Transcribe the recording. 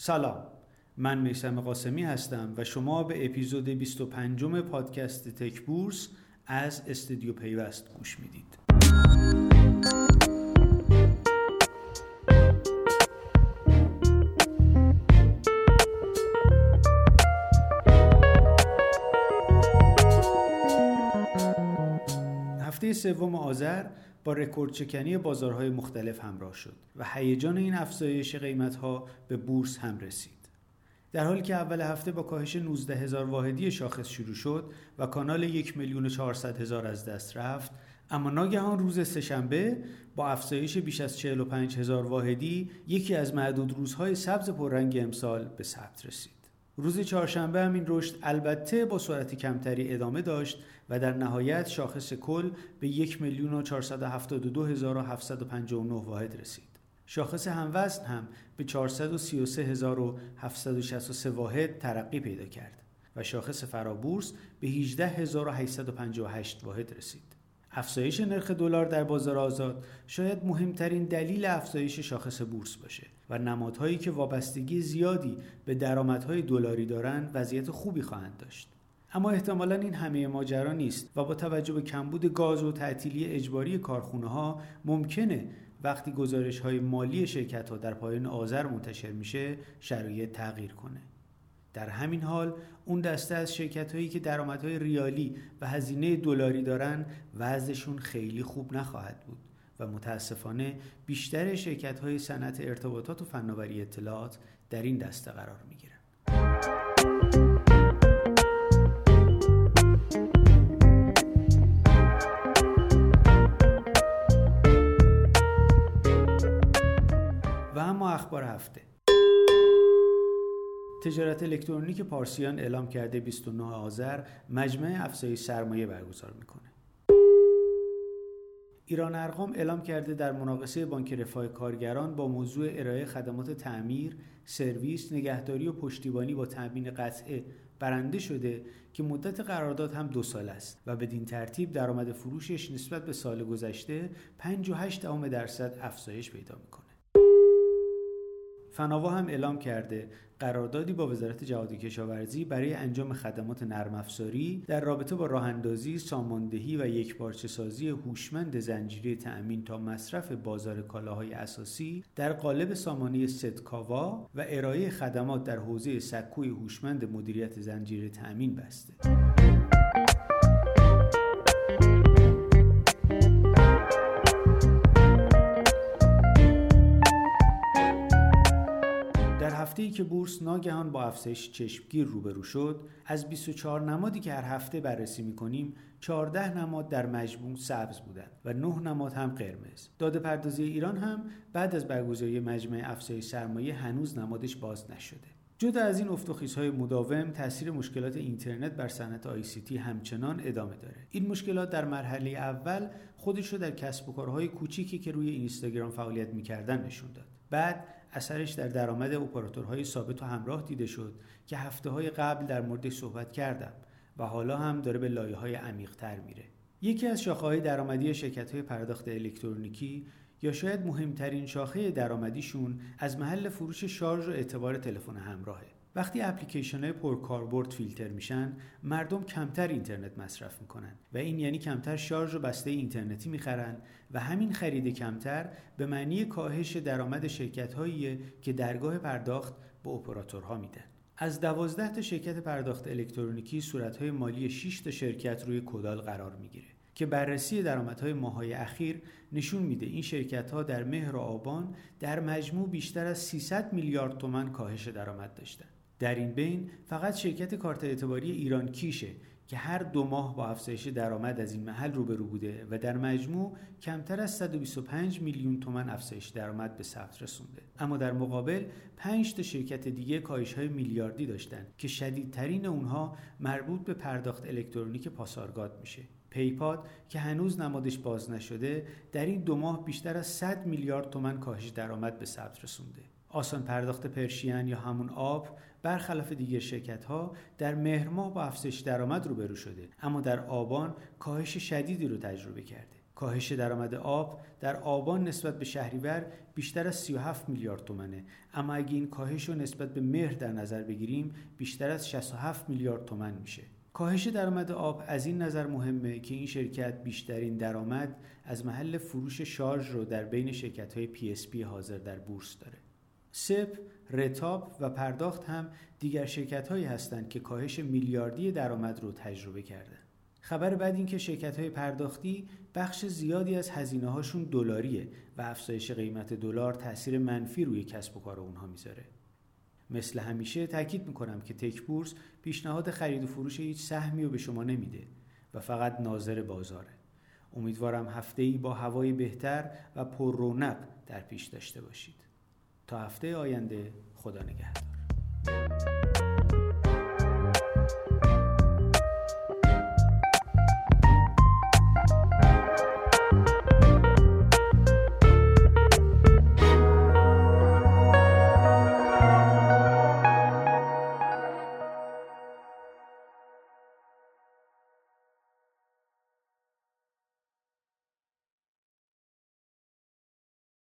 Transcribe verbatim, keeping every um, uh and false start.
سلام، من میثم قاسمی هستم و شما به اپیزود بیست و پنجم پادکست تک بورس از استودیو پیوست گوش میدید. هفته سوم آذر با رکورد شکنی بازارهای مختلف همراه شد و هیجان این افزایش قیمت‌ها به بورس هم رسید. در حالی که اول هفته با کاهش نوزده هزار واحدی شاخص شروع شد و کانال یک میلیون و چهارصد هزار از دست رفت، اما ناگهان روز سه‌شنبه با افزایش بیش از چهل و پنج هزار واحدی یکی از معدود روزهای سبز پررنگ امسال به ثبت رسید. روز چهارشنبه هم این رشد البته با سرعت کمتری ادامه داشت و در نهایت شاخص کل به یک میلیون و چهارصد و هفتاد و دو هزار و هفتصد و پنجاه و نه واحد رسید. شاخص هموزن هم به چهارصد و سی و سه هزار و هفتصد و شصت و سه واحد ترقی پیدا کرد و شاخص فرابورس به هجده هزار و هشتصد و پنجاه و هشت واحد رسید. افزایش نرخ دلار در بازار آزاد شاید مهمترین دلیل افزایش شاخص بورس باشه و نمادهایی که وابستگی زیادی به درآمدهای دلاری دارند وضعیت خوبی خواهند داشت. اما احتمالاً این همه ماجرا نیست و با توجه به کمبود گاز و تعطیلی اجباری کارخانه‌ها ممکنه وقتی گزارش‌های مالی شرکت‌ها در پایان آذر منتشر میشه شرایط تغییر کنه. در همین حال اون دسته از شرکت‌هایی که درآمدهای ریالی و هزینه دلاری دارن وضعشون خیلی خوب نخواهد بود و متاسفانه بیشتر شرکت‌های صنعت ارتباطات و فناوری اطلاعات در این دسته قرار می‌گیرن. و اما اخبار هفته. تجارت الکترونیک پارسیان اعلام کرده بیست و نه آذر مجمع افزایش سرمایه برگزار میکنه. ایران ارقام اعلام کرده در مناقصه بانک رفاه کارگران با موضوع ارائه خدمات تعمیر، سرویس، نگهداری و پشتیبانی با تامین قطعه برنده شده که مدت قرارداد هم دو سال است و بدین ترتیب درآمد فروشش نسبت به سال گذشته پنج و هشت دهم درصد افزایش پیدا میکنه. ثنوا هم اعلام کرده قراردادی با وزارت جهاد کشاورزی برای انجام خدمات نرم افزاری در رابطه با راهاندازی، ساماندهی و یکپارچه‌سازی هوشمند زنجیره تأمین تا مصرف بازار کالاهای اساسی در قالب سامانه ستکاوا و ارائه خدمات در حوزه سکوی هوشمند مدیریت زنجیره تأمین بسته. هفته‌ای که بورس ناگهان با افزایش چشمگیر روبرو شد، از بیست و چهار نمادی که هر هفته بررسی می‌کنیم، چهارده نماد در مجموع سبز بودند و نه نماد هم قرمز. داده پردازی ایران هم بعد از برگزاری مجمع افزایش سرمایه هنوز نمادش باز نشده. جدا از این افت و خیزهای مداوم، تاثیر مشکلات اینترنت بر صنعت آی سی تی همچنان ادامه داره. این مشکلات در مرحله اول خودش رو در کسب و کارهای کوچیکی که روی اینستاگرام فعالیت می‌کردن نشون داد. بعد اثرش در درآمد اپراتورهای ثابت و همراه دیده شد که هفته‌های قبل در موردش صحبت کردم و حالا هم داره به لایه‌های عمیق‌تر میره. یکی از شاخه‌های درآمدی شرکت‌های پرداخت الکترونیکی یا شاید مهمترین شاخه درآمدیشون از محل فروش شارژ و اعتبار تلفن همراهه. وقتی اپلیکیشن‌های پرکاربرد فیلتر میشن، مردم کمتر اینترنت مصرف میکنن و این یعنی کمتر شارژ و بسته اینترنتی میخرن و همین خرید کمتر به معنی کاهش درآمد شرکت‌هایی که درگاه پرداخت به اپراتورها میدن. از دوازده تا شرکت پرداخت الکترونیکی صورت‌های مالی شش تا شرکت روی کدال قرار میگیره که بررسی درآمدهای ماه‌های اخیر نشون میده این شرکت‌ها در مهر و آبان در مجموع بیشتر از سیصد میلیارد تومان کاهش درآمد داشتن. در این بین فقط شرکت کارت اعتباری ایران کیشه که هر دو ماه با افزایش درآمد از این محل روبرو بوده و در مجموع کمتر از صد و بیست و پنج میلیون تومان افزایش درآمد به ثبت رسونده. اما در مقابل پنج تا شرکت دیگه کاهش‌های میلیاردی داشتن که شدیدترین اونها مربوط به پرداخت الکترونیک پاسارگاد میشه. پیپاد که هنوز نمادش باز نشده در این دو ماه بیشتر از صد میلیارد تومان کاهش درآمد به ثبت رسونده. آسان پرداخت پرشین یا همون آب برخلاف دیگر شرکت‌ها در مهر ماه با افزایش درآمد روبرو شده، اما در آبان کاهش شدیدی رو تجربه کرده. کاهش درآمد آب در آبان نسبت به شهریور بیشتر از سی و هفت میلیارد تومانه، اما اگه این کاهش رو نسبت به مهر در نظر بگیریم بیشتر از شصت و هفت میلیارد تومان میشه. کاهش درآمد آب از این نظر مهمه که این شرکت بیشترین درآمد از محل فروش شارژ رو در بین شرکت‌های پی اس پی حاضر در بورس داره. سپ، رتاب و پرداخت هم دیگر شرکت‌هایی هستند که کاهش میلیاردی درآمد رو تجربه کردن. خبر بعد این که شرکت‌های پرداختی بخش زیادی از هزینه‌هاشون دلاریه و افزایش قیمت دلار تأثیر منفی روی کسب و کار اونها میذاره. مثل همیشه تاکید میکنم که تک بورس پیشنهاد خرید و فروش هیچ سهمی رو به شما نمیده و فقط ناظر بازاره. امیدوارم هفته‌ای با هوای بهتر و پر رونق در پیش داشته باشید. تا هفته آینده، خدا نگهدار.